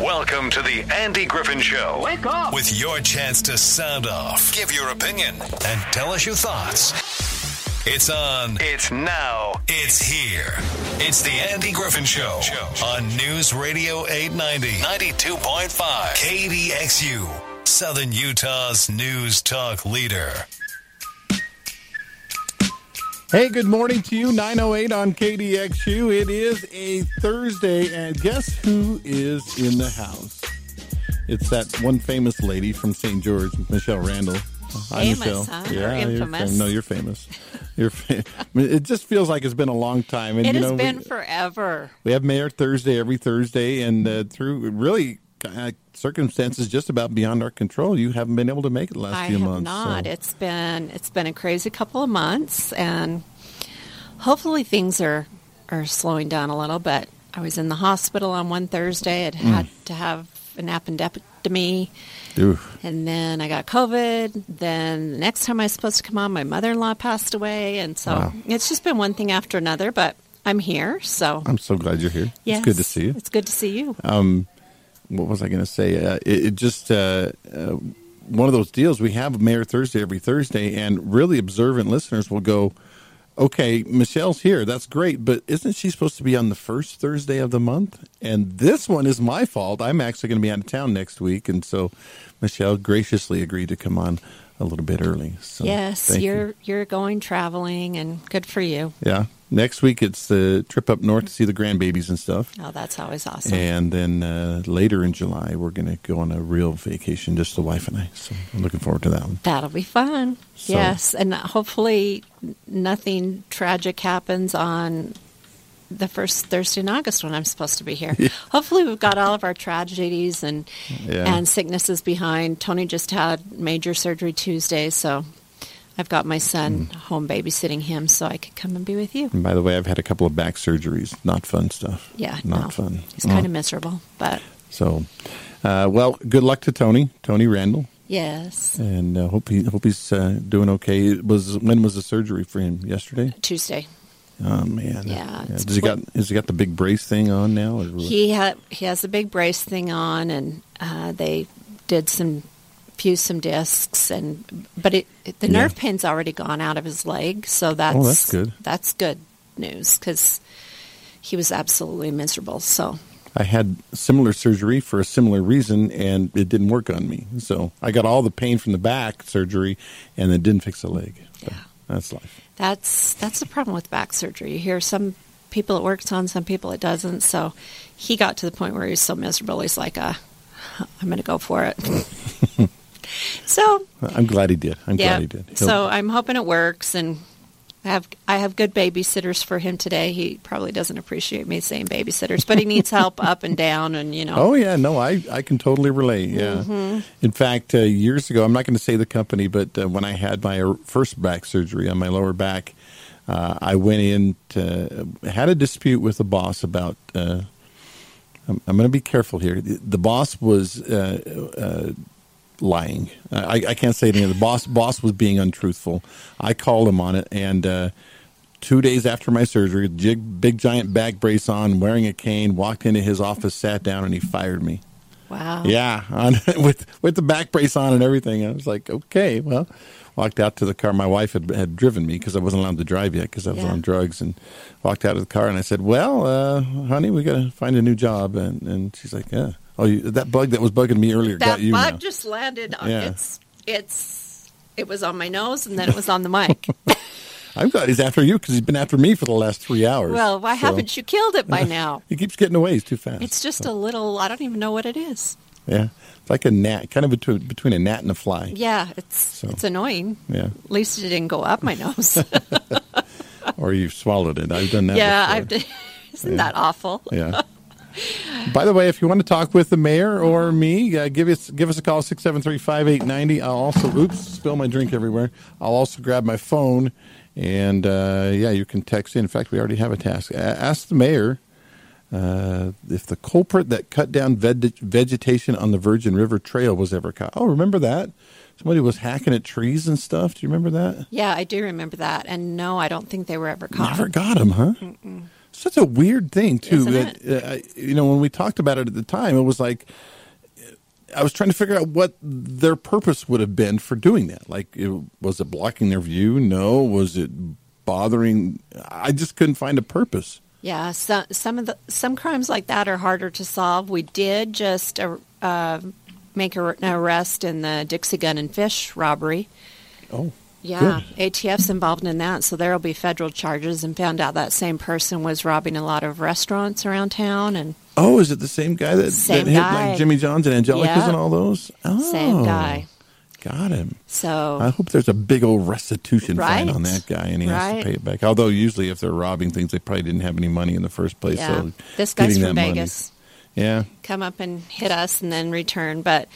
Welcome to the Andy Griffith Show. Wake up! With your chance to sound off, give your opinion, and tell us your thoughts. It's on. It's now. It's here. It's the Andy Griffith Show on News Radio 890, 92.5, KDXU, Southern Utah's news talk leader. Hey, good morning to you. 908 on KDXU. It is a Thursday, and guess who is in the house? It's that one famous lady from St. George, Michele Randall. Hi, famous, Michele. Huh? Yeah, infamous. You're famous. It just feels like it's been a long time. And, it has been forever. We have Mayor Thursday every Thursday, and through really circumstances just about beyond our control, you haven't been able to make it the last few months. I have not. So. It's been a crazy couple of months, and hopefully things are slowing down a little. But I was in the hospital on one Thursday. I had to have an appendectomy. Oof. And then I got COVID. Then the next time I was supposed to come on, my mother-in-law passed away. And so It's just been one thing after another, but I'm here. So I'm so glad you're here. Yes, it's good to see you. It's good to see you. What was I going to say? It's just one of those deals. We have Mayor Thursday every Thursday, and really observant listeners will go, okay, Michelle's here. That's great. But isn't she supposed to be on the first Thursday of the month? And this one is my fault. I'm actually going to be out of town next week. And so Michele graciously agreed to come on a little bit early. So yes, you're going traveling, and good for you. Yeah. Next week, it's the trip up north to see the grandbabies and stuff. Oh, that's always awesome. And then later in July, we're going to go on a real vacation, just the wife and I. So I'm looking forward to that one. That'll be fun. So. Yes, and hopefully nothing tragic happens on the first Thursday in August when I'm supposed to be here. Yeah. Hopefully we've got all of our tragedies and sicknesses behind. Tony just had major surgery Tuesday, so I've got my son home babysitting him, so I could come and be with you. And by the way, I've had a couple of back surgeries. Not fun stuff. Yeah, not fun. He's kind of miserable, but so. Well, good luck to Tony Randall. Yes, and hope he's doing okay. When was the surgery for him? Yesterday? Tuesday. Oh man. Yeah. Has he got the big brace thing on now? He has the big brace thing on, and they did some discs, but the nerve pain's already gone out of his leg, so that's good. That's good news, because he was absolutely miserable. So I had similar surgery for a similar reason, and it didn't work on me. So I got all the pain from the back surgery, and it didn't fix the leg. So yeah, that's life. That's the problem with back surgery. You hear some people it works on, some people it doesn't. So he got to the point where he was so miserable, he's like, I'm going to go for it. So I'm glad he did. So I'm hoping it works, and I have good babysitters for him today. He probably doesn't appreciate me saying babysitters, but he needs help up and down, and you know. Oh yeah, no, I can totally relate. Yeah, mm-hmm. In fact, years ago, I'm not going to say the company, but when I had my first back surgery on my lower back, I went in to had a dispute with the boss about. I'm going to be careful here. The boss was. Lying. I can't say anything. The boss was being untruthful. I called him on it, and 2 days after my surgery, big giant back brace on, wearing a cane, walked into his office, sat down, and he fired me. Wow. Yeah, with the back brace on and everything. I was like, okay, well, walked out to the car. My wife had driven me because I wasn't allowed to drive yet because I was on drugs, and walked out of the car, and I said, well, honey, we got to find a new job. And she's like, yeah. Oh, that bug that was bugging me earlier got you now. That bug just landed on it was on my nose, and then it was on the mic. I'm glad he's after you, because he's been after me for the last 3 hours. Well, why haven't you killed it by now? He keeps getting away. He's too fast. It's just a little, I don't even know what it is. Yeah. It's like a gnat, kind of between a gnat and a fly. Yeah, it's annoying. Yeah. At least it didn't go up my nose. Or you've swallowed it. I've done that before. Isn't that awful? Yeah. By the way, if you want to talk with the mayor or me, give us a call, 673-5890. I'll also, spill my drink everywhere. I'll also grab my phone, and you can text in. In fact, we already have a task. Ask the mayor if the culprit that cut down vegetation on the Virgin River Trail was ever caught. Oh, remember that? Somebody was hacking at trees and stuff. Do you remember that? Yeah, I do remember that. And no, I don't think they were ever caught. Never got them, huh? Mm-mm. such a weird thing, too. You know, when we talked about it at the time, it was like I was trying to figure out what their purpose would have been for doing that. Like, was it blocking their view? No. Was it bothering? I just couldn't find a purpose. Yeah, some crimes like that are harder to solve. We did just make an arrest in the Dixie Gun and Fish robbery. Oh, yeah, good. ATF's involved in that, so there will be federal charges. And found out that same person was robbing a lot of restaurants around town. And oh, is it the same guy that hit like Jimmy John's and Angelicas and all those? Oh, same guy. Got him. So I hope there's a big old restitution fine on that guy, and he has to pay it back. Although usually, if they're robbing things, they probably didn't have any money in the first place. Yeah. So this guy's from Vegas. Money. Yeah, come up and hit us, and then return. But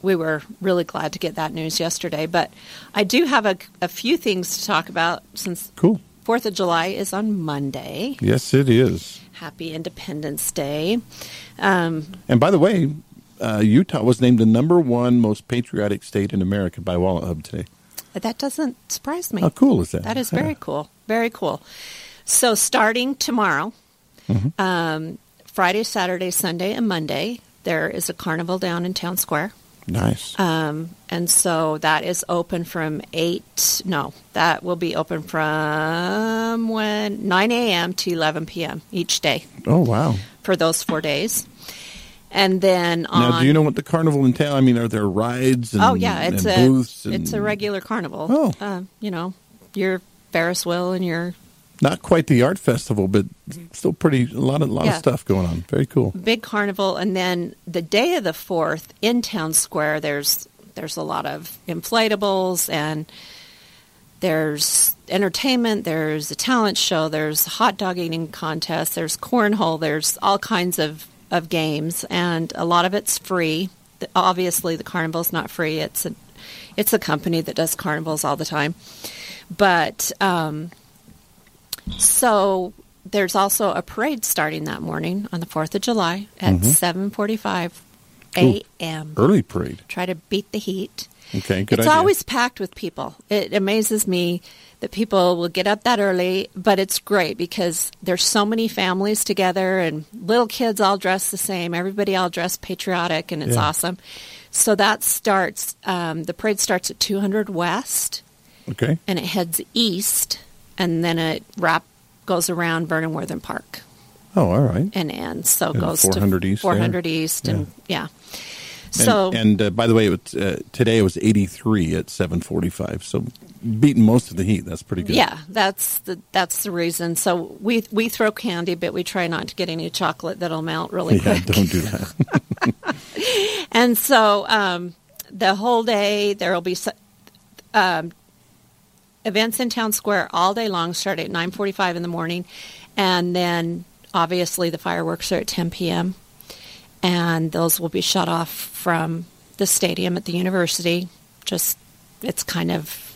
we were really glad to get that news yesterday. But I do have a few things to talk about since 4th of July is on Monday. Yes, it is. Happy Independence Day. And by the way, Utah was named the number one most patriotic state in America by WalletHub today. That doesn't surprise me. How cool is that? That is very cool. Very cool. So starting tomorrow, Friday, Saturday, Sunday, and Monday, there is a carnival down in Town Square. Nice. And so that is open from 8. No, that will be open from 9 a.m. to 11 p.m. each day. Oh, wow. For those 4 days. And then now, do you know what the carnival entails? I mean, are there rides? And, it's and booths and... it's a regular carnival. Oh, you know, your Ferris wheel and your not quite the art festival, but still pretty a lot of stuff going on. Very cool, big carnival. And then the day of the 4th in Town Square, there's a lot of inflatables and there's entertainment, there's a talent show, there's hot dog eating contest, there's cornhole, there's all kinds of games, and a lot of it's free. Obviously, the carnival's not free. It's a company that does carnivals all the time. But so there's also a parade starting that morning on the 4th of July at 7:45 a.m. Early parade. Try to beat the heat. Okay, good idea. It's always packed with people. It amazes me that people will get up that early, but it's great because there's so many families together and little kids all dressed the same, everybody all dressed patriotic, and it's awesome. So that starts, the parade starts at 200 West, and it heads east, and then it goes around Vernon Worthen Park. Oh, all right. And ends, so it goes 400 to east 400 there. East, and So, and by the way, today it was 83 at 7:45, so beating most of the heat. That's pretty good. Yeah, that's the reason. So we throw candy, but we try not to get any chocolate that'll melt really quick. Yeah, don't do that. And so the whole day there will be events in Town Square all day long, start at 9:45 in the morning, and then obviously the fireworks are at 10 p.m., and those will be shut off from the stadium at the university. Just, it's kind of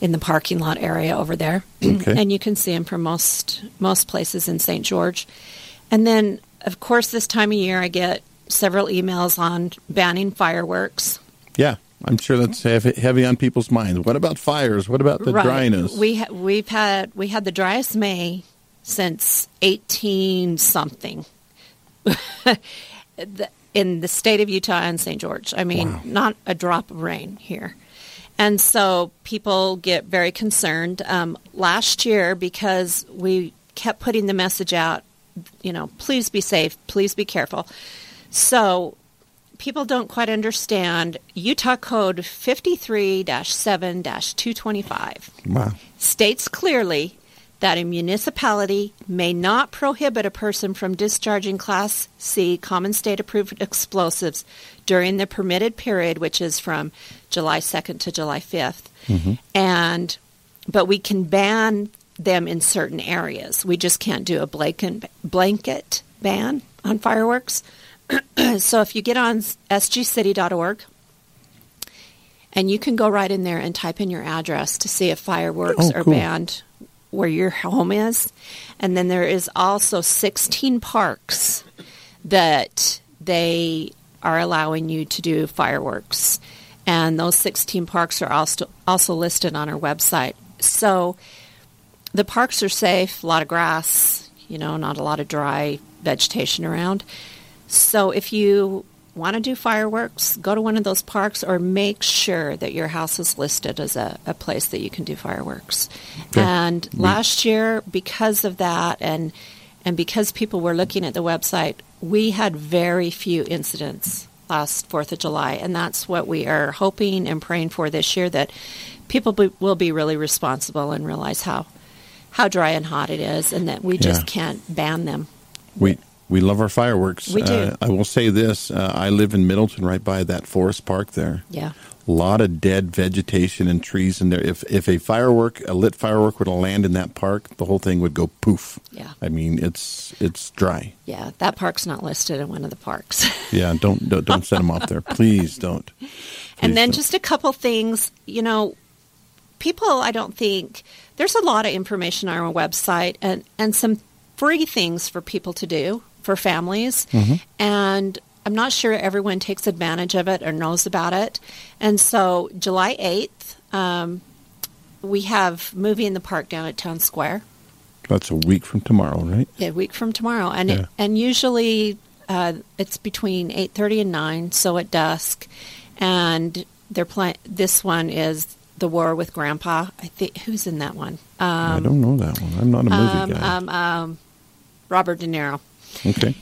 in the parking lot area over there. Okay. And you can see them from most places in St. George. And then, of course, this time of year I get several emails on banning fireworks. Yeah, I'm sure that's heavy on people's minds. What about fires? What about the dryness? We had the driest May since 18-something. In the state of Utah and St. George. I mean, not a drop of rain here. And so people get very concerned. Last year, because we kept putting the message out, you know, please be safe, please be careful. So people don't quite understand. Utah Code 53-7-225 states clearly that a municipality may not prohibit a person from discharging Class C common state-approved explosives during the permitted period, which is from July 2nd to July 5th. But we can ban them in certain areas. We just can't do a blanket ban on fireworks. So if you get on sgcity.org, and you can go right in there and type in your address to see if fireworks are banned where your home is. And then there is also 16 parks that they are allowing you to do fireworks. And those 16 parks are also listed on our website. So The parks are safe, a lot of grass, you know, not a lot of dry vegetation around. So if you want to do fireworks, go to one of those parks or make sure that your house is listed as a place that you can do fireworks. Okay. And last year, because of that and because people were looking at the website, we had very few incidents last 4th of July. And that's what we are hoping and praying for this year, that people will be really responsible and realize how dry and hot it is and that we just can't ban them. We love our fireworks. We do. I will say this. I live in Middleton, right by that Forest Park there. Yeah. A lot of dead vegetation and trees in there. If a lit firework were to land in that park, the whole thing would go poof. Yeah. I mean, it's dry. Yeah, that park's not listed in one of the parks. Yeah, don't set them off there. Please don't. Please and then don't. Just a couple things, you know, people, I don't think, there's a lot of information on our website and some free things for people to do. For families, mm-hmm. and I'm not sure everyone takes advantage of it or knows about it. And so July 8th, we have Movie in the Park down at Town Square. That's a week from tomorrow, right? Yeah, a week from tomorrow. And and usually it's between 8:30 and 9, so at dusk. And they're this one is The War with Grandpa. I think who's in that one? I don't know that one. I'm not a movie guy. Robert De Niro. Okay.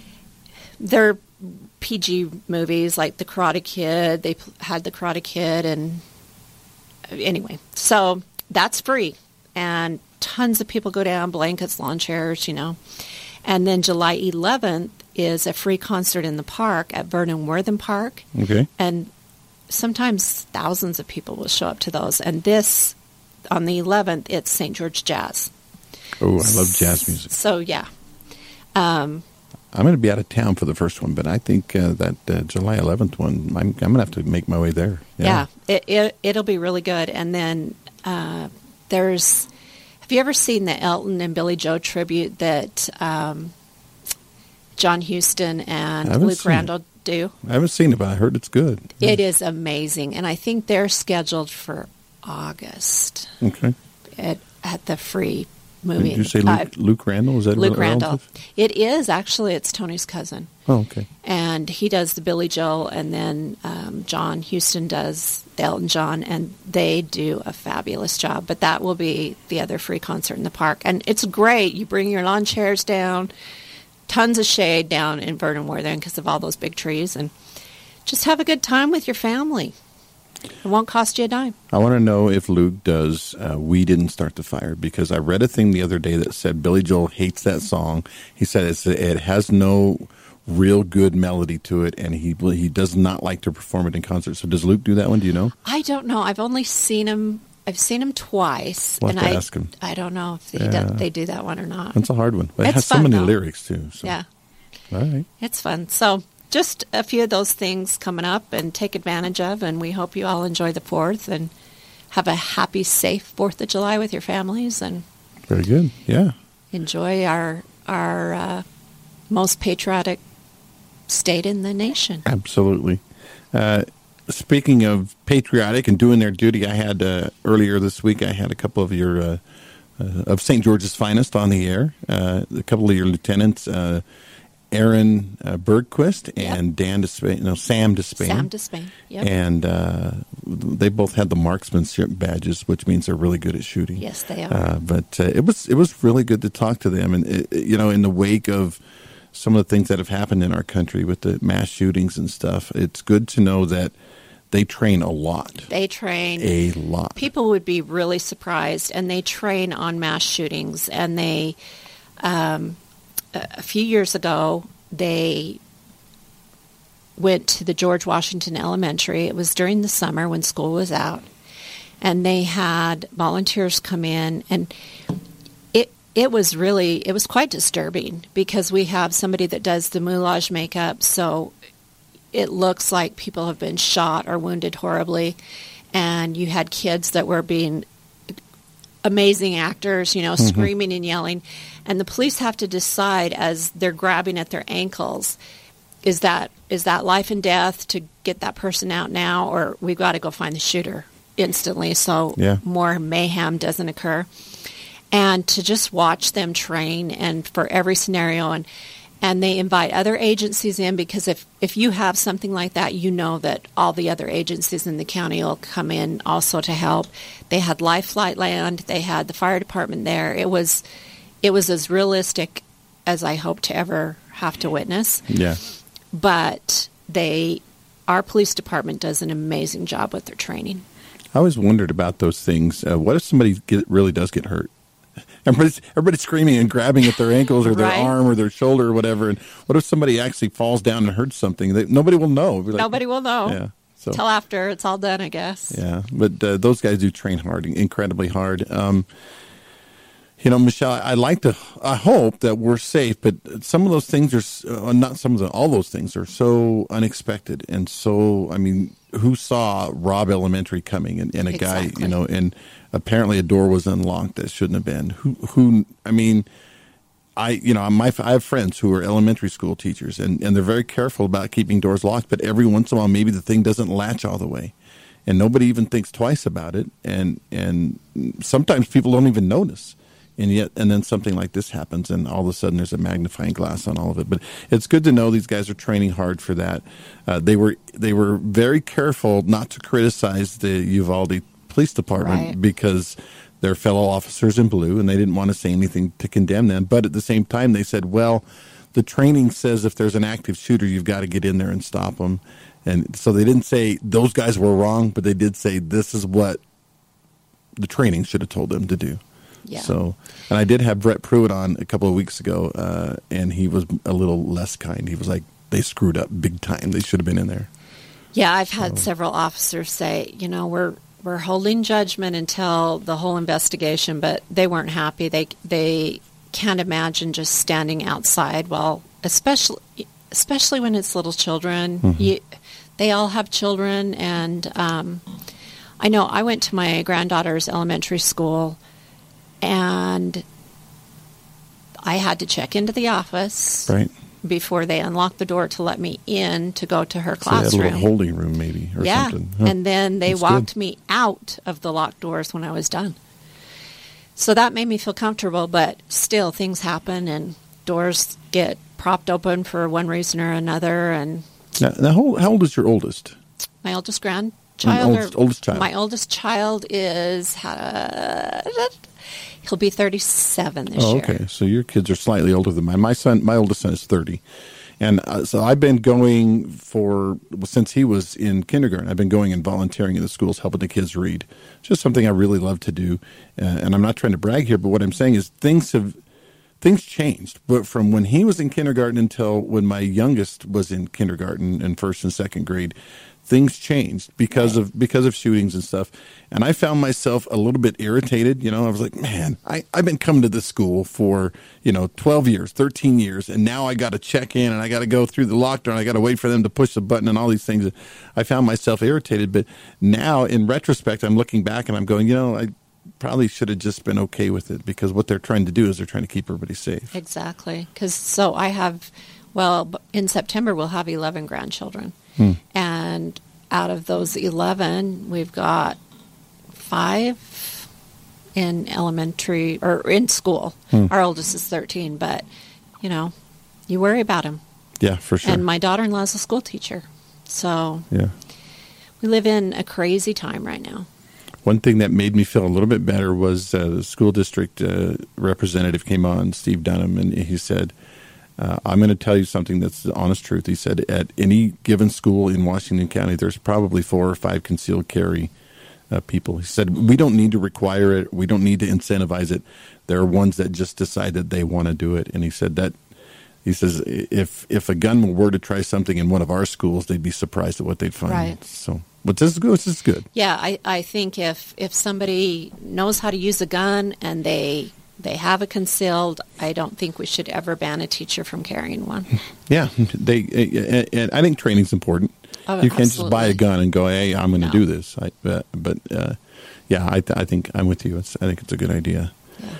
They're PG movies like The Karate Kid. They had The Karate Kid, and anyway, so that's free. And tons of people go down, blankets, lawn chairs, you know. And then July 11th is a free concert in the park at Vernon Worthen Park. Okay. And sometimes thousands of people will show up to those. And this, on the 11th, it's St. George Jazz. Oh, I love jazz music. So, yeah. I'm going to be out of town for the first one, but I think that July 11th one, I'm going to have to make my way there. Yeah, it'll be really good. And then have you ever seen the Elton and Billy Joel tribute that John Houston and Luke Randall do? I haven't seen it, but I heard it's good. Yeah. It is amazing. And I think they're scheduled for August. Okay. At the free movie. Did you say Luke Randall? Is that Luke Randall? It is, actually. It's Tony's cousin. Oh, okay. And he does the Billy Joel, and then John Houston does the Elton John, and they do a fabulous job. But that will be the other free concert in the park. And it's great. You bring your lawn chairs down, tons of shade down in Vernon Worthen because of all those big trees, and just have a good time with your family. It won't cost you a dime. I want to know if Luke does We Didn't Start the Fire, because I read a thing the other day that said Billy Joel hates that song. He said it has no real good melody to it, and he does not like to perform it in concert. So does Luke do that one? Do you know? I don't know. I've only seen him. I've seen him twice. We'll have to ask him. I don't know if they do that one or not. That's a hard one. But it has so many lyrics, too. So. Yeah. All right. It's fun. So just a few of those things coming up and take advantage of, and we hope you all enjoy the 4th and have a happy, safe 4th of July with your families. And very good, yeah. Enjoy our most patriotic state in the nation. Absolutely. Speaking of patriotic and doing their duty, I had earlier this week I had a couple of your of St. George's finest on the air. A couple of your lieutenants. Aaron Bergquist and Sam Despain. Sam Despain, yep. And they both had the marksmanship badges, which means they're really good at shooting. Yes, they are. But it was really good to talk to them. And, in the wake of some of the things that have happened in our country with the mass shootings and stuff, it's good to know that they train a lot. They train a lot. People would be really surprised. And they train on mass shootings. And they... a few years ago, they went to the George Washington Elementary. It was during the summer when school was out, and they had volunteers come in, and it was quite disturbing because we have somebody that does the moulage makeup, so it looks like people have been shot or wounded horribly, and you had kids that were being amazing actors, mm-hmm. screaming and yelling. And the police have to decide as they're grabbing at their ankles, is that life and death to get that person out now, or we've got to go find the shooter instantly so more mayhem doesn't occur. and to just watch them train and for every scenario. And they invite other agencies in, because if you have something like that, you know that all the other agencies in the county will come in also to help. They had Life Flight land. They had the fire department there. It was as realistic as I hope to ever have to witness. Yeah. But our police department does an amazing job with their training. I always wondered about those things. What if somebody really does get hurt? Everybody's screaming and grabbing at their ankles or their arm or their shoulder or whatever. And what if somebody actually falls down and hurts something? Nobody will know. Nobody will know. Yeah. So. Till after it's all done, I guess. Yeah. But those guys do train hard, incredibly hard. You know, Michele, I hope that we're safe, but some of those things are, all those things are so unexpected. And so, I mean, who saw Robb Elementary coming and a exactly. guy, you know, and apparently a door was unlocked that shouldn't have been. I have friends who are elementary school teachers and they're very careful about keeping doors locked, but every once in a while, maybe the thing doesn't latch all the way. And nobody even thinks twice about it. And sometimes people don't even notice. And then something like this happens, and all of a sudden there's a magnifying glass on all of it. But it's good to know these guys are training hard for that. They were very careful not to criticize the Uvalde Police Department right. because they're fellow officers in blue, and they didn't want to say anything to condemn them. But at the same time, they said, well, the training says if there's an active shooter, you've got to get in there and stop them. And so they didn't say those guys were wrong, but they did say this is what the training should have told them to do. Yeah. So, and I did have Brett Pruitt on a couple of weeks ago, and he was a little less kind. He was like, they screwed up big time. They should have been in there. Yeah, I've had several officers say, you know, we're holding judgment until the whole investigation, but they weren't happy. They can't imagine just standing outside while, especially when it's little children. Mm-hmm. They all have children, and I know I went to my granddaughter's elementary school, and I had to check into the office right. before they unlocked the door to let me in to go to her classroom. So they had a little holding room maybe or yeah. something. Huh. And then they walked me out of the locked doors when I was done. So that made me feel comfortable, but still things happen and doors get propped open for one reason or another. And now how old is your oldest? My oldest grandchild. Oldest child. My oldest child is... he'll be 37 this year. Oh, okay. So your kids are slightly older than mine. My oldest son is 30. And so I've been going since he was in kindergarten, I've been going and volunteering in the schools, helping the kids read. It's just something I really love to do. And I'm not trying to brag here, but what I'm saying is things changed. But from when he was in kindergarten until when my youngest was in kindergarten in first and second grade, things changed because of shootings and stuff. And I found myself a little bit irritated. You know, I was like, man, I've been coming to this school for, you know, 12 years, 13 years. And now I got to check in and I got to go through the lockdown. I got to wait for them to push the button and all these things. I found myself irritated. But now in retrospect, I'm looking back and I'm going, you know, I probably should have just been okay with it, because what they're trying to do is they're trying to keep everybody safe. Exactly. Well, in September, we'll have 11 grandchildren. Hmm. And out of those 11, we've got 5 in elementary or in school. Hmm. Our oldest is 13, but, you know, you worry about him. Yeah, for sure. And my daughter-in-law is a school teacher. So yeah. We live in a crazy time right now. One thing that made me feel a little bit better was the school district representative came on, Steve Dunham, and he said, I'm going to tell you something that's the honest truth. He said, at any given school in Washington County, there's probably 4 or 5 concealed carry people. He said, we don't need to require it. We don't need to incentivize it. There are ones that just decide that they want to do it. And he said that, he says, if a gunman were to try something in one of our schools, they'd be surprised at what they'd find. Right. So, but this is good. Yeah, I think if somebody knows how to use a gun and they have it concealed, I don't think we should ever ban a teacher from carrying one. Yeah, and I think training's important. Oh, you can't absolutely. Just buy a gun and go, hey, I'm going to do this. I think I'm with you. I think it's a good idea. Yeah.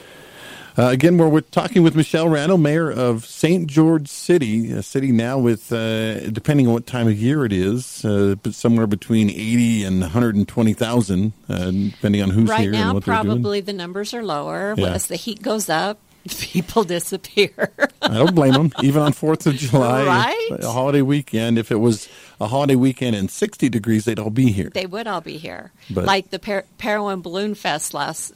Again, we're talking with Michele Randall, mayor of St. George City, a city now with, depending on what time of year it is, but somewhere between 80 and 120,000, depending on who's right here now, and what they're doing. Right now, probably the numbers are lower. Yeah. As the heat goes up, people disappear. I don't blame them. Even on 4th of July, right? A holiday weekend, if it was a holiday weekend and 60 degrees, they'd all be here. They would all be here. But, like the Parowan Balloon Fest last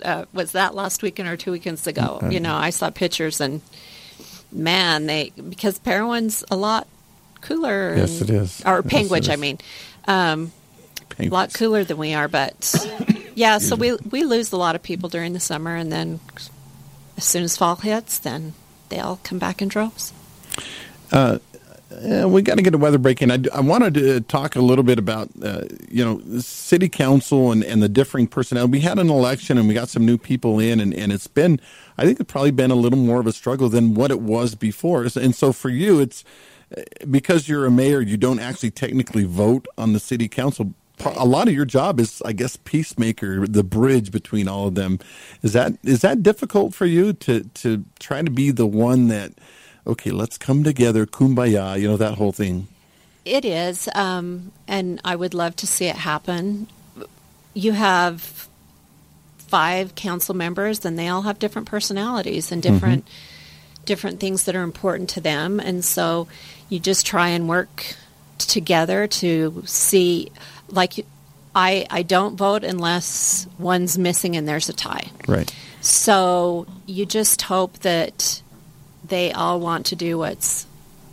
weekend or 2 weekends ago. You know, I saw pictures and, man, because Parowan's a lot cooler. And, yes, it is. Or Penguich, yes, I mean. A lot cooler than we are. But, yeah, so we lose a lot of people during the summer, and then as soon as fall hits, then they all come back in droves. We got to get a weather break in. I wanted to talk a little bit about, city council and the differing personnel. We had an election and we got some new people in, and it's been, I think it's probably been a little more of a struggle than what it was before. And so for you, it's because you're a mayor, you don't actually technically vote on the city council. A lot of your job is, I guess, peacemaker, the bridge between all of them. Is that difficult for you to try to be the one that, okay, let's come together, kumbaya, you know, that whole thing? It is, and I would love to see it happen. You have 5 council members, and they all have different personalities and different things that are important to them. And so you just try and work together to see. Like, I don't vote unless one's missing and there's a tie. Right. So you just hope that they all want to do what's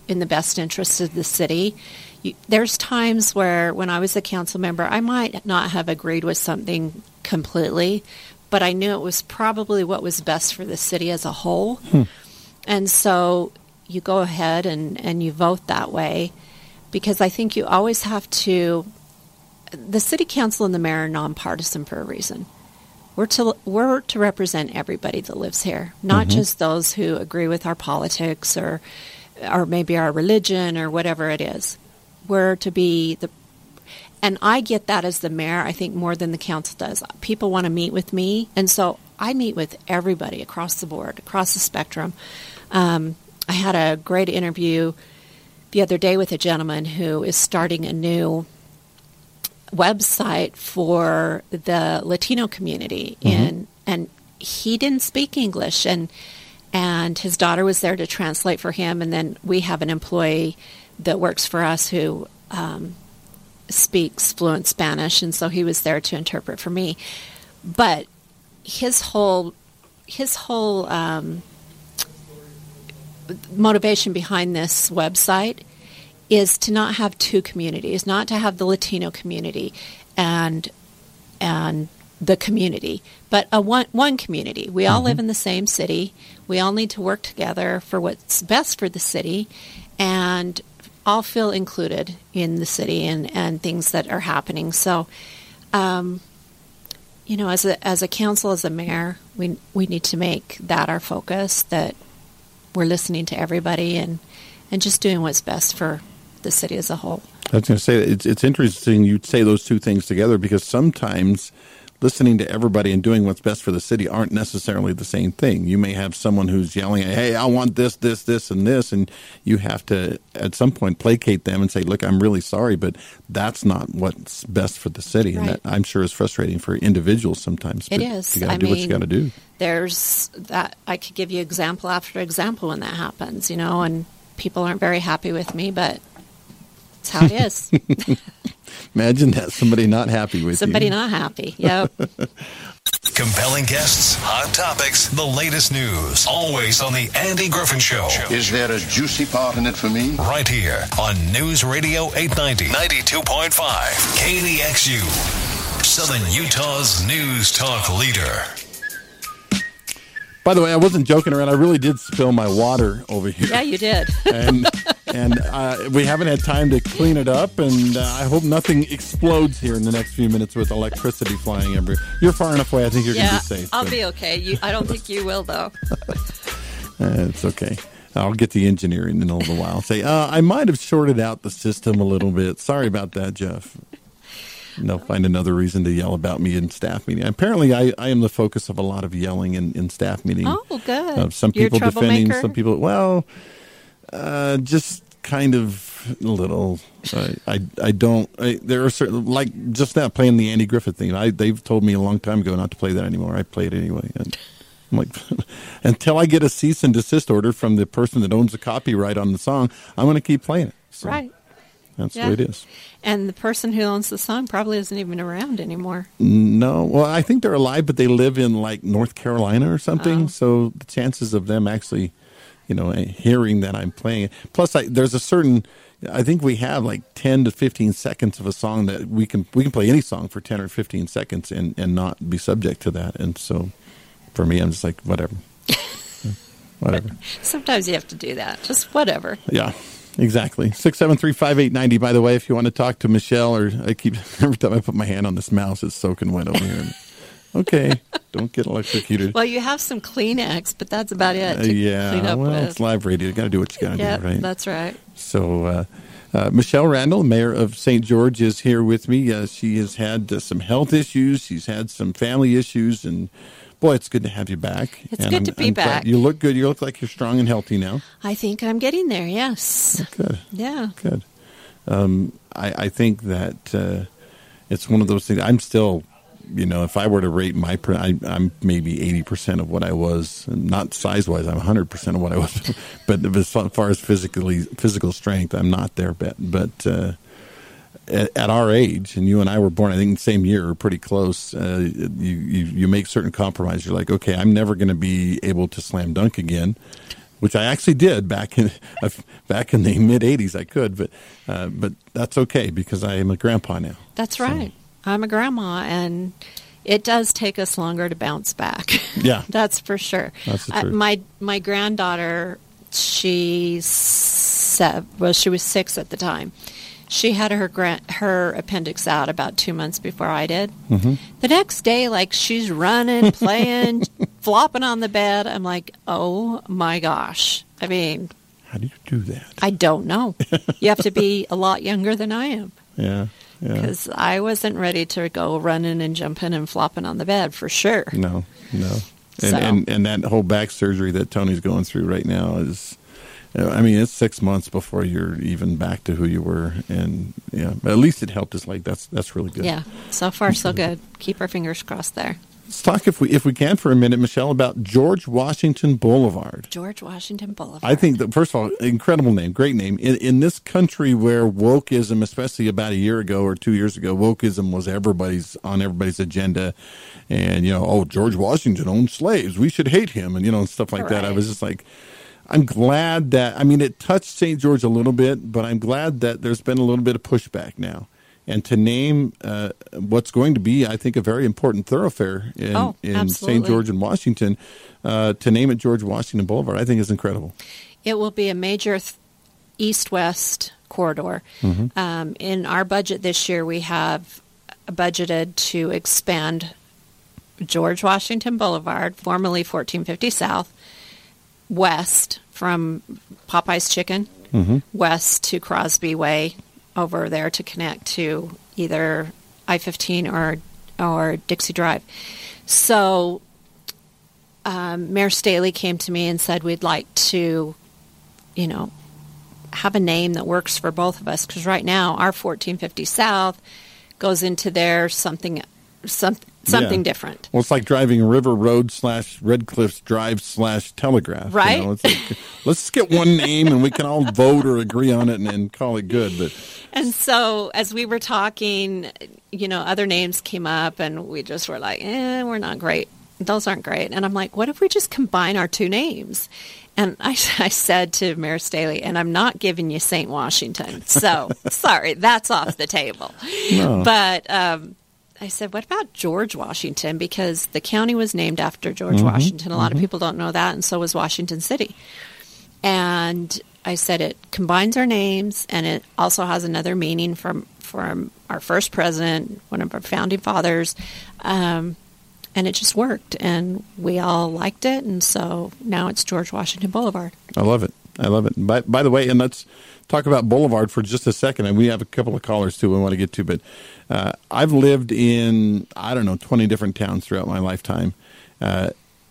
in the best interest of the city. There's times where, when I was a council member, I might not have agreed with something completely, but I knew it was probably what was best for the city as a whole. And so you go ahead and you vote that way, because I think you always have to. The city council and the mayor are nonpartisan for a reason. We're to represent everybody that lives here, not just those who agree with our politics or maybe our religion or whatever it is. We're to be the, and I get that as the mayor, I think, more than the council does. People want to meet with me, and so I meet with everybody across the board, across the spectrum. I had a great interview the other day with a gentleman who is starting a new website for the Latino community, and he didn't speak English, and his daughter was there to translate for him, and then we have an employee that works for us who speaks fluent Spanish, and so he was there to interpret for me. But his whole motivation behind this website is to not have two communities, not to have the Latino community and the community, but a one community. We all live in the same city. We all need to work together for what's best for the city, and all feel included in the city and things that are happening. So, as a council, as a mayor, we need to make that our focus, that we're listening to everybody and just doing what's best for the city as a whole. I was going to say, it's interesting you'd say those two things together, because sometimes listening to everybody and doing what's best for the city aren't necessarily the same thing. You may have someone who's yelling, hey, I want this, this, this, and this, and you have to at some point placate them and say, look, I'm really sorry, but that's not what's best for the city. Right. And that, I'm sure, is frustrating for individuals sometimes. But it is. You got to do what you got to do. There's that. I could give you example after example when that happens, and people aren't very happy with me, but it's how it is. Imagine that, somebody not happy with you. Somebody not happy, yep. Compelling guests, hot topics, the latest news, always on the Andy Griffith Show. Is there a juicy part in it for me? Right here on News Radio 890, 92.5, KDXU, Southern Utah's news talk leader. By the way, I wasn't joking around. I really did spill my water over here. Yeah, you did. and we haven't had time to clean it up, and I hope nothing explodes here in the next few minutes with electricity flying everywhere. You're far enough away, I think you're going to be safe. I'll be okay. I don't think you will, though. It's okay. I'll get the engineer in a little while. Say, I might have shorted out the system a little bit. Sorry about that, Jeff. They'll find another reason to yell about me in staff meeting. Apparently, I am the focus of a lot of yelling in staff meeting. Oh, good. Some people defending, some people, just kind of a little. There are certain, like just now playing the Andy Griffith thing. They've told me a long time ago not to play that anymore. I play it anyway. And I'm like, until I get a cease and desist order from the person that owns the copyright on the song, I'm going to keep playing it. So. Right. That's the way it is. And the person who owns the song probably isn't even around anymore. No. Well, I think they're alive, but they live in, like, North Carolina or something. Oh. So the chances of them actually, hearing that I'm playing it. Plus, there's a certain, I think we have, like, 10 to 15 seconds of a song that we can play any song for 10 or 15 seconds and not be subject to that. And so for me, I'm just like, whatever. Whatever. Sometimes you have to do that. Just whatever. Yeah. Exactly. 673-5890. By the way, if you want to talk to Michele, or every time I put my hand on this mouse, it's soaking wet over here. Okay, don't get electrocuted. Well, you have some Kleenex, but that's about it. Clean up with. It's live radio. You got to do what you got to do, right? That's right. So, Michele Randall, mayor of St. George, is here with me. She has had some health issues. She's had some family issues, and boy, it's good to have you back. It's good to be back. You look good. You look like you're strong and healthy now. I think I'm getting there, yes. Good. Yeah. Good. I think that it's one of those things. I'm still, if I were to rate I'm maybe 80% of what I was. Not size-wise, I'm 100% of what I was. But as far as physical strength, I'm not there. But at our age, and you and I were born, I think, in the same year or pretty close, you make certain compromises. You're like, okay, I'm never going to be able to slam dunk again, which I actually did back in the mid-'80s. I could, but that's okay because I am a grandpa now. That's right. So. I'm a grandma, and it does take us longer to bounce back. Yeah. That's for sure. That's the truth. My granddaughter, she was 6 at the time. She had her appendix out about 2 months before I did. Mm-hmm. The next day, she's running, playing, flopping on the bed. I'm like, oh, my gosh. I mean. How do you do that? I don't know. You have to be a lot younger than I am. Yeah. Because I wasn't ready to go running and jumping and flopping on the bed for sure. No. And that whole back surgery that Tony's going through right now is. I mean, it's 6 months before you're even back to who you were, and at least it helped us. That's really good. Yeah, so far so good. Keep our fingers crossed there. Let's talk if we can for a minute, Michele, about George Washington Boulevard. George Washington Boulevard. I think that, first of all, incredible name, great name. In this country where wokeism, especially about a year ago or 2 years ago, wokeism was on everybody's agenda, and George Washington owned slaves. We should hate him, and stuff like that. I was just like. I'm glad that, it touched St. George a little bit, but I'm glad that there's been a little bit of pushback now. And to name what's going to be, I think, a very important thoroughfare in St. George and Washington, to name it George Washington Boulevard, I think is incredible. It will be a major east-west corridor. Mm-hmm. In our budget this year, we have budgeted to expand George Washington Boulevard, formerly 1450 South, west from Popeye's Chicken, mm-hmm. west to Crosby Way, over there to connect to either I-15 or Dixie Drive. So Mayor Staley came to me and said we'd like to, have a name that works for both of us, because right now our 1450 South goes into there something different. Well, it's like driving River Road / Redcliffs Drive / Telegraph. Right. It's like, let's get one name and we can all vote or agree on it and call it good. But and so as we were talking, other names came up and we just were like, we're not great. Those aren't great. And I'm like, what if we just combine our two names? And I said to Mayor Staley, and I'm not giving you St. Washington. So sorry, that's off the table. No. But, I said, what about George Washington? Because the county was named after George mm-hmm, Washington. A lot mm-hmm. of people don't know that, and so was Washington City. And I said it combines our names, and it also has another meaning from our first president, one of our founding fathers. And it just worked, and we all liked it, and so now it's George Washington Boulevard. I love it. I love it. By the way, and let's talk about Boulevard for just a second. And we have a couple of callers, too, we want to get to. But I've lived in, 20 different towns throughout my lifetime.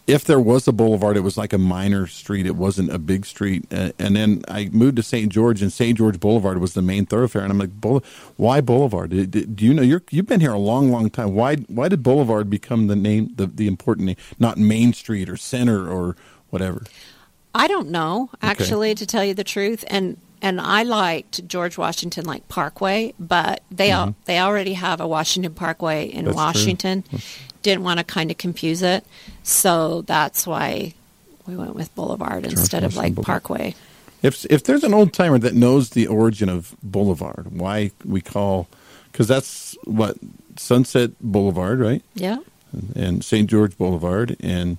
If there was a boulevard, it was like a minor street. It wasn't a big street. And then I moved to St. George, and St. George Boulevard was the main thoroughfare. And I'm like, why Boulevard? Do you know, you've been here a long, long time. Why did Boulevard become the name, the important name, not Main Street or Center or whatever? I don't know, actually, to tell you the truth. And I liked George Washington, like Parkway, but they already have a Washington Parkway in Washington. True. Didn't want to kind of confuse it, so that's why we went with Boulevard instead of like Parkway. If there's an old timer that knows the origin of Boulevard, why we call, because that's what Sunset Boulevard, right? Yeah, and St. George Boulevard and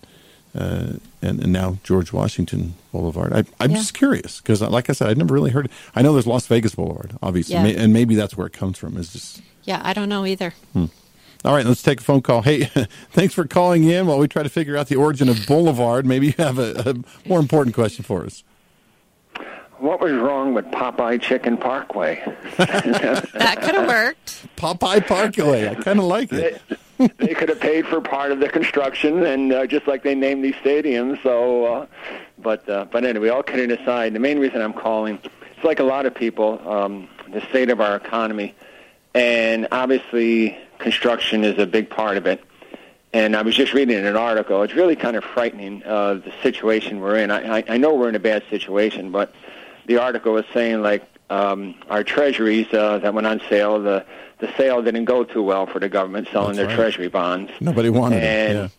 now George Washington Boulevard. I'm just curious because, like I said, I'd never really heard it. I know there's Las Vegas Boulevard, obviously, and maybe that's where it comes from. Is just I don't know either. All right, let's take a phone call. Hey, thanks for calling in while we try to figure out the origin of Boulevard. Maybe you have a more important question for us. What was wrong with Popeye Chicken Parkway? That could have worked. Popeye Parkway. I kind of like it. They could have paid for part of the construction, and just like they named these stadiums. So, but anyway, all kidding aside, the main reason I'm calling, it's like a lot of people, the state of our economy, and obviously construction is a big part of it. And I was just reading an article. It's really kind of frightening, the situation we're in. I know we're in a bad situation, but the article was saying, like, our treasuries that went on sale, the sale didn't go too well for the government selling their treasury bonds. Nobody wanted it. Yeah.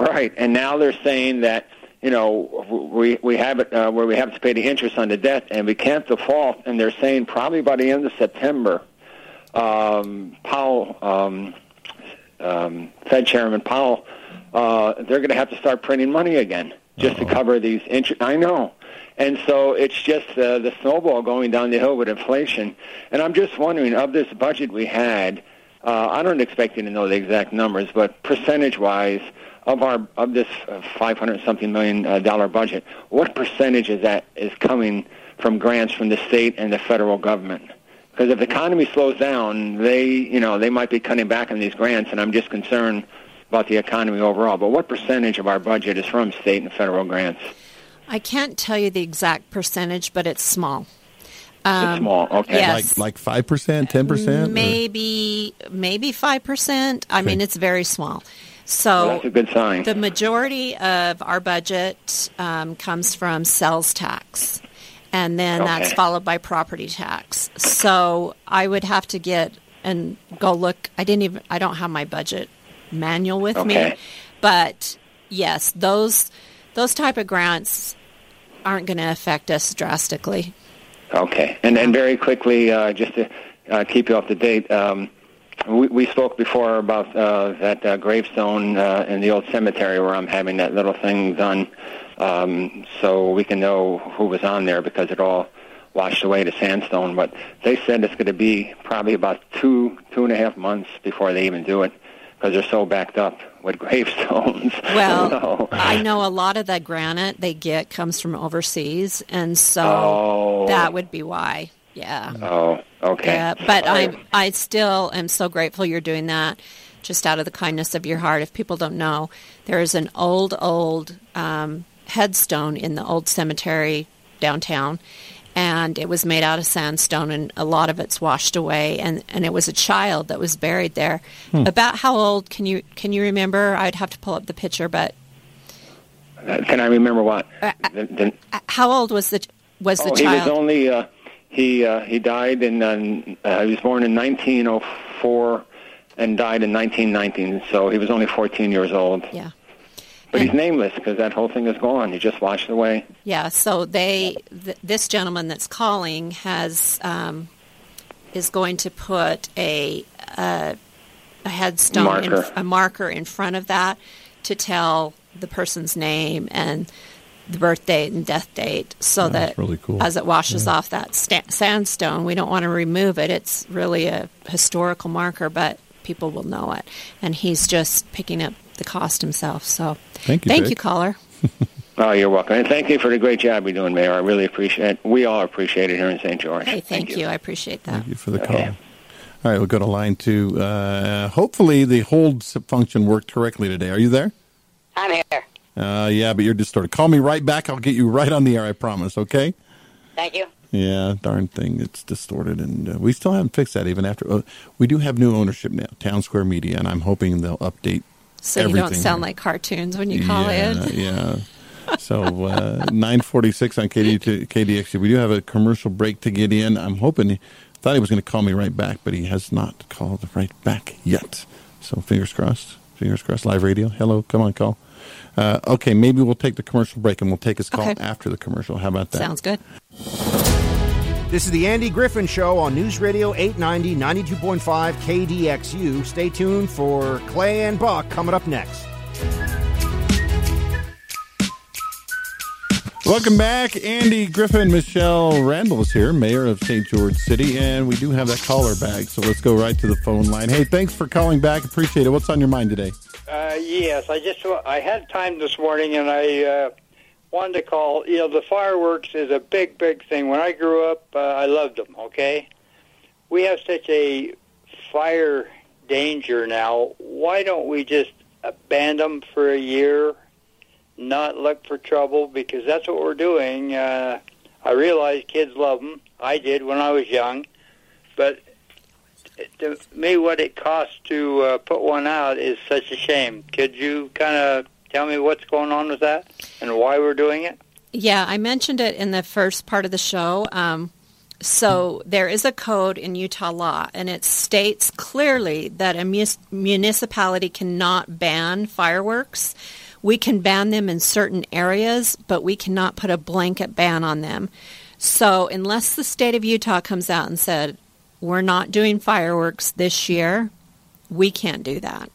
Right. And now they're saying that, you know, we have it where we have to pay the interest on the debt, and we can't default. And they're saying probably by the end of September, Powell, Fed Chairman Powell, they're going to have to start printing money again just to cover these interest. I know. And so it's just the snowball going down the hill with inflation. And I'm just wondering, of this budget we had, I don't expect you to know the exact numbers, but percentage-wise, of this 500-something million dollar budget, what percentage of that is coming from grants from the state and the federal government? Because if the economy slows down, they might be cutting back on these grants, and I'm just concerned about the economy overall. But what percentage of our budget is from state and federal grants? I can't tell you the exact percentage, but it's small. It's small, okay. Yes. Like 5%, 10%? Maybe 5%. I mean, it's very small. So that's a good sign. The majority of our budget comes from sales tax. And then that's followed by property tax. So I would have to get and go look. I don't have my budget manual with me, but yes, those type of grants aren't going to affect us drastically. Okay, and then very quickly, just to keep you up to date, we spoke before about that gravestone in the old cemetery where I'm having that little thing done. So we can know who was on there because it all washed away to sandstone. But they said it's going to be probably about two and a half months before they even do it because they're so backed up with gravestones. Well, so. I know a lot of the granite they get comes from overseas, and so that would be why. Yeah. Oh, okay. Yeah, but I still am so grateful you're doing that. Just out of the kindness of your heart. If people don't know, there is an old headstone in the old cemetery downtown, and it was made out of sandstone, and a lot of it's washed away, and it was a child that was buried there. About how old can you remember? I'd have to pull up the picture, but can I remember what? How old was the child? He was only he died in he was born in 1904 and died in 1919, so he was only 14 years old. Yeah. But he's nameless because that whole thing is gone. He just washed away. Yeah, so this gentleman that's calling has is going to put a headstone marker. A marker in front of that to tell the person's name and the birth date and death date, so that really cool. As it washes off that sandstone, we don't want to remove it. It's really a historical marker, but people will know it. And he's just picking up the cost himself. So thank you, caller. Oh, you're welcome. And thank you for the great job you're doing, Mayor. I really appreciate it. We all appreciate it here in St. George. Hey, thank you. I appreciate that. Thank you for the call. All right, we'll go to line 2. Hopefully the hold function worked correctly today. Are you there? I'm here. Yeah, but you're distorted. Call me right back. I'll get you right on the air, I promise, okay? Thank you. Yeah, darn thing. It's distorted, and we still haven't fixed that even after. We do have new ownership now, Town Square Media, and I'm hoping they'll update so everything. So you don't sound like cartoons when you call in. Yeah. So 9:46 on KDXU. We do have a commercial break to get in. I'm hoping, thought he was going to call me right back, but he has not called right back yet. So fingers crossed. Fingers crossed. Live radio. Hello. Come on, call. Okay, maybe we'll take the commercial break and we'll take his call after the commercial. How about that? Sounds good. This is the Andy Griffin Show on News Radio 890, 92.5 KDXU. Stay tuned for Clay and Buck coming up next. Welcome back. Andy Griffin, Michele Randall is here, mayor of St. George City, and we do have that caller back, so let's go right to the phone line. Hey, thanks for calling back. Appreciate it. What's on your mind today? Yes, I had time this morning, and I wanted to call. You know, the fireworks is a big, big thing. When I grew up, I loved them, okay? We have such a fire danger now. Why don't we just ban them for a year, not look for trouble, because that's what we're doing. I realize kids love them. I did when I was young. But to me, what it costs to put one out is such a shame. Could you kind of tell me what's going on with that and why we're doing it? Yeah, I mentioned it in the first part of the show. So there is a code in Utah law, and it states clearly that a municipality cannot ban fireworks. We can ban them in certain areas, but we cannot put a blanket ban on them. So unless the state of Utah comes out and said, we're not doing fireworks this year, we can't do that.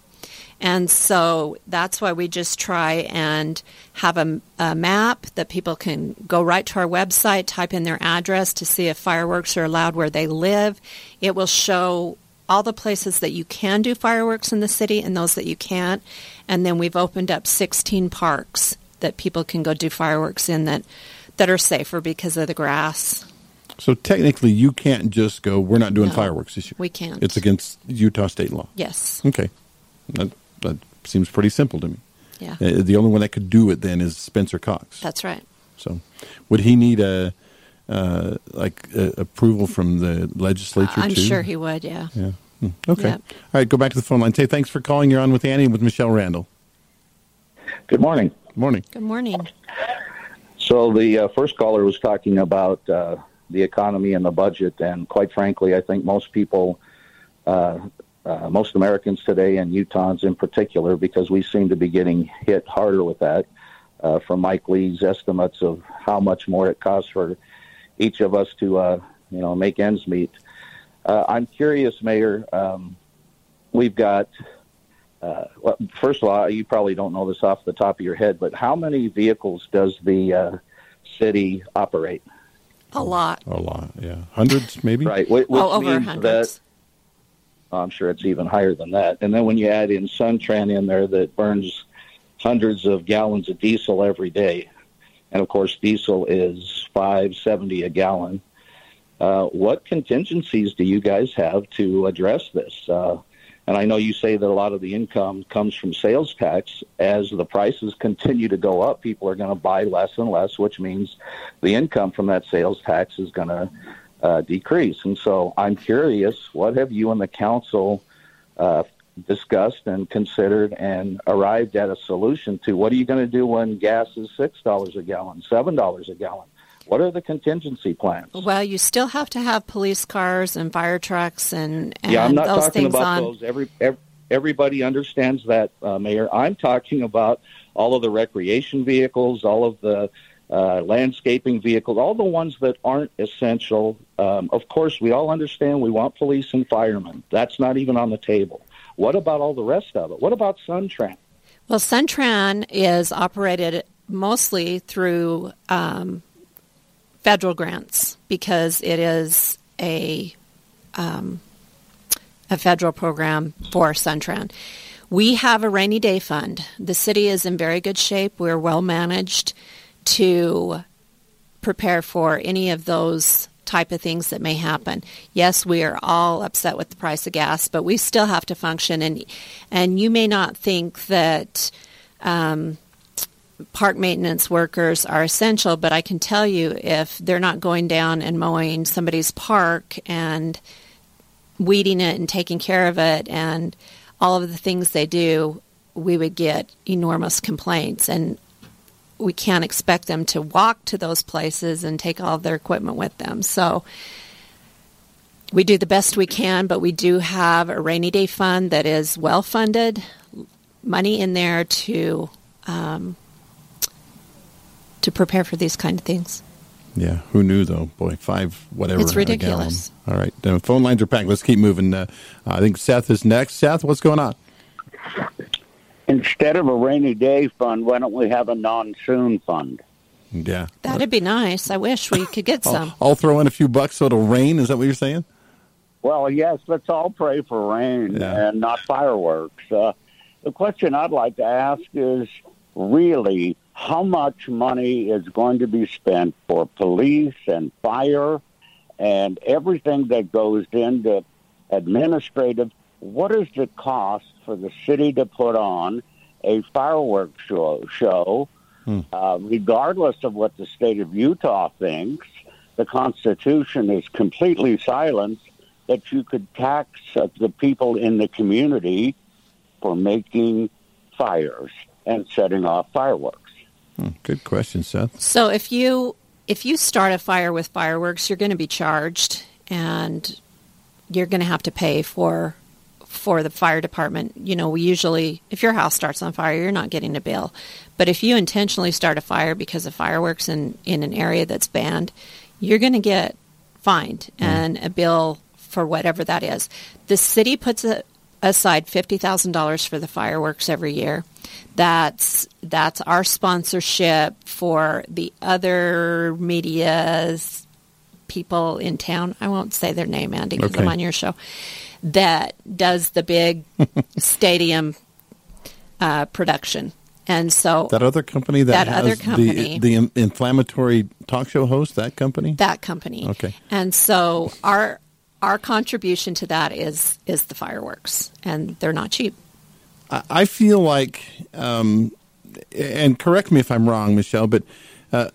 And so that's why we just try and have a map that people can go right to our website, type in their address to see if fireworks are allowed where they live. It will show all the places that you can do fireworks in the city and those that you can't. And then we've opened up 16 parks that people can go do fireworks in that are safer because of the grass. So technically you can't just go, we're not doing fireworks this year. We can't. It's against Utah state law. Yes. Okay. That seems pretty simple to me. Yeah. The only one that could do it then is Spencer Cox. That's right. So would he need approval from the legislature, I'm sure he would, yeah. Okay. Yep. All right, go back to the phone line. Say thanks for calling. You're on with Annie and with Michele Randall. Good morning. Good morning. So the first caller was talking about the economy and the budget, and quite frankly, I think most people, most Americans today, and Utahns in particular, because we seem to be getting hit harder with that, from Mike Lee's estimates of how much more it costs for each of us to, make ends meet. I'm curious, Mayor, we've got, well, first of all, you probably don't know this off the top of your head, but how many vehicles does the city operate? A lot, yeah. Hundreds, maybe? Right. Over hundreds. That, I'm sure it's even higher than that. And then when you add in SunTran in there, that burns hundreds of gallons of diesel every day. And, of course, diesel is $5.70 a gallon. What contingencies do you guys have to address this? And I know you say that a lot of the income comes from sales tax. As the prices continue to go up, people are going to buy less and less, which means the income from that sales tax is going to decrease. And so I'm curious, what have you and the council discussed and considered and arrived at a solution to? What are you going to do when gas is $6 a gallon, $7 a gallon? What are the contingency plans? Well, you still have to have police cars and fire trucks and yeah, I'm not those talking about on those. Everybody understands that, Mayor. I'm talking about all of the recreation vehicles, all of the landscaping vehicles, all the ones that aren't essential. Of course, we all understand we want police and firemen. That's not even on the table. What about all the rest of it? What about SunTran? Well, SunTran is operated mostly through federal grants because it is a federal program for SunTran. We have a rainy day fund. The city is in very good shape. We're well managed to prepare for any of those type of things that may happen. Yes, we are all upset with the price of gas, but we still have to function. And you may not think that park maintenance workers are essential, but I can tell you, if they're not going down and mowing somebody's park and weeding it and taking care of it and all of the things they do, we would get enormous complaints. And we can't expect them to walk to those places and take all of their equipment with them. So we do the best we can, but we do have a rainy day fund that is well funded, money in there to prepare for these kind of things. Yeah, who knew, though? Boy, $5 whatever. It's ridiculous. All right, the phone lines are packed. Let's keep moving. I think Seth is next. Seth, what's going on? Instead of a rainy day fund, why don't we have a monsoon fund? Yeah. That'd be nice. I wish we could get some. I'll throw in a few bucks so it'll rain. Is that what you're saying? Well, yes, let's all pray for rain and not fireworks. The question I'd like to ask is, really, how much money is going to be spent for police and fire and everything that goes into administrative? What is the cost for the city to put on a fireworks show regardless of what the state of Utah thinks? The Constitution is completely silent that you could tax the people in the community for making fires and setting off fireworks. Good question, Seth. So if you start a fire with fireworks, you're going to be charged, and you're going to have to pay for the fire department. You know, we usually, if your house starts on fire, you're not getting a bill. But if you intentionally start a fire because of fireworks in an area that's banned, you're going to get fined and a bill for whatever that is. The city puts aside $50,000 for the fireworks every year. That's our sponsorship for the other media's people in town. I won't say their name, Andy, because I'm on your show. That does the big stadium production, and so that other company the inflammatory talk show host, that company. Okay, and so our contribution to that is the fireworks, and they're not cheap. I feel like, and correct me if I'm wrong, Michelle, but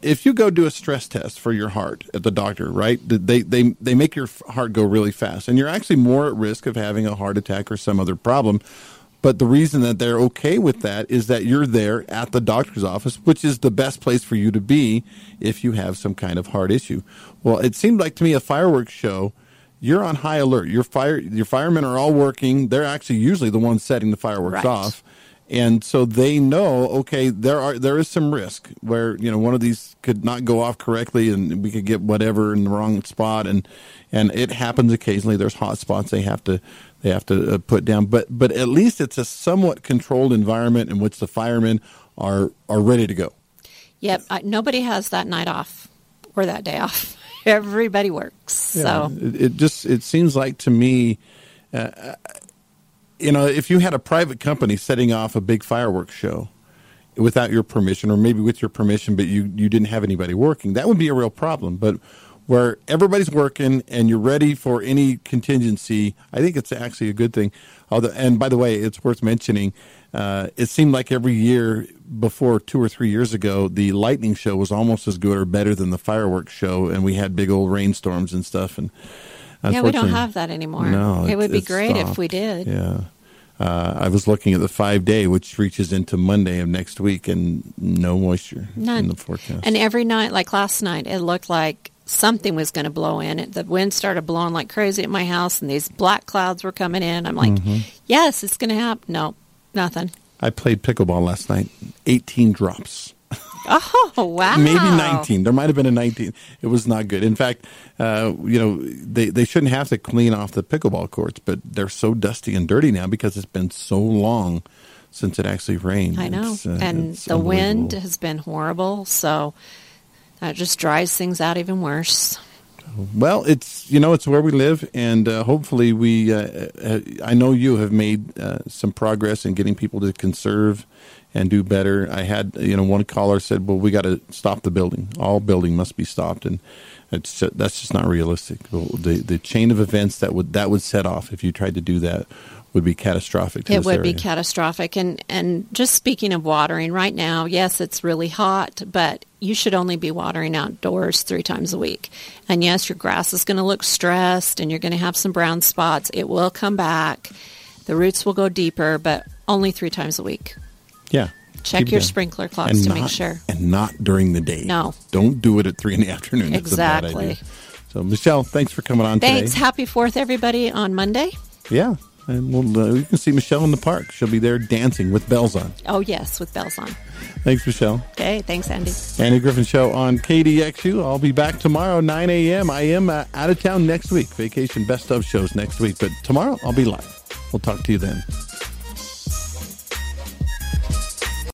if you go do a stress test for your heart at the doctor, right, they make your heart go really fast, and you're actually more at risk of having a heart attack or some other problem. But the reason that they're okay with that is that you're there at the doctor's office, which is the best place for you to be if you have some kind of heart issue. Well, it seemed like to me a fireworks show, you're on high alert. Your firemen are all working. They're actually usually the ones setting the fireworks off. And so they know, okay, there is some risk where, you know, one of these could not go off correctly and we could get whatever in the wrong spot, and it happens occasionally. There's hot spots they have to put down, but at least it's a somewhat controlled environment in which the firemen are ready to go. Yep, nobody has that night off or that day off. Everybody works. Yeah, so it seems like to me, you know, if you had a private company setting off a big fireworks show without your permission, or maybe with your permission, but you didn't have anybody working, that would be a real problem. But where everybody's working and you're ready for any contingency, I think it's actually a good thing. And by the way, it's worth mentioning, it seemed like every year before 2 or 3 years ago, the lightning show was almost as good or better than the fireworks show, and we had big old rainstorms and stuff. And yeah, we don't have that anymore. No, it would be great if we did. Yeah, I was looking at the 5-day, which reaches into Monday of next week, and no moisture in the forecast. And every night, like last night, it looked like something was going to blow in. The wind started blowing like crazy at my house, and these black clouds were coming in. I'm like, yes, it's going to happen. No, nothing. I played pickleball last night. 18 drops. Oh, wow. Maybe 19. There might have been a 19. It was not good. In fact, you know, they shouldn't have to clean off the pickleball courts, but they're so dusty and dirty now because it's been so long since it actually rained. I know. And the wind has been horrible, so that just dries things out even worse. Well, it's where we live, and hopefully we. I know you have made some progress in getting people to conserve and do better. I had one caller said, "Well, we got to stop the building. All building must be stopped," and that's just not realistic. The chain of events that would set off if you tried to do that would be catastrophic. It would be catastrophic. And just speaking of watering right now, yes, it's really hot, but you should only be watering outdoors 3 times a week. And yes, your grass is going to look stressed and you're going to have some brown spots. It will come back. The roots will go deeper, but only 3 times a week. Yeah. Check your sprinkler clocks to make sure. And not during the day. No. Don't do it at 3 in the afternoon. Exactly. That's a bad idea. So, Michele, thanks for coming on today. Thanks. Happy 4th, everybody, on Monday. Yeah. And you can see Michele in the park. She'll be there dancing with bells on. Oh, yes, with bells on. Thanks, Michele. Okay, thanks, Andy. Andy Griffith Show on KDXU. I'll be back tomorrow, 9 a.m. I am out of town next week. Vacation best of shows next week. But tomorrow, I'll be live. We'll talk to you then.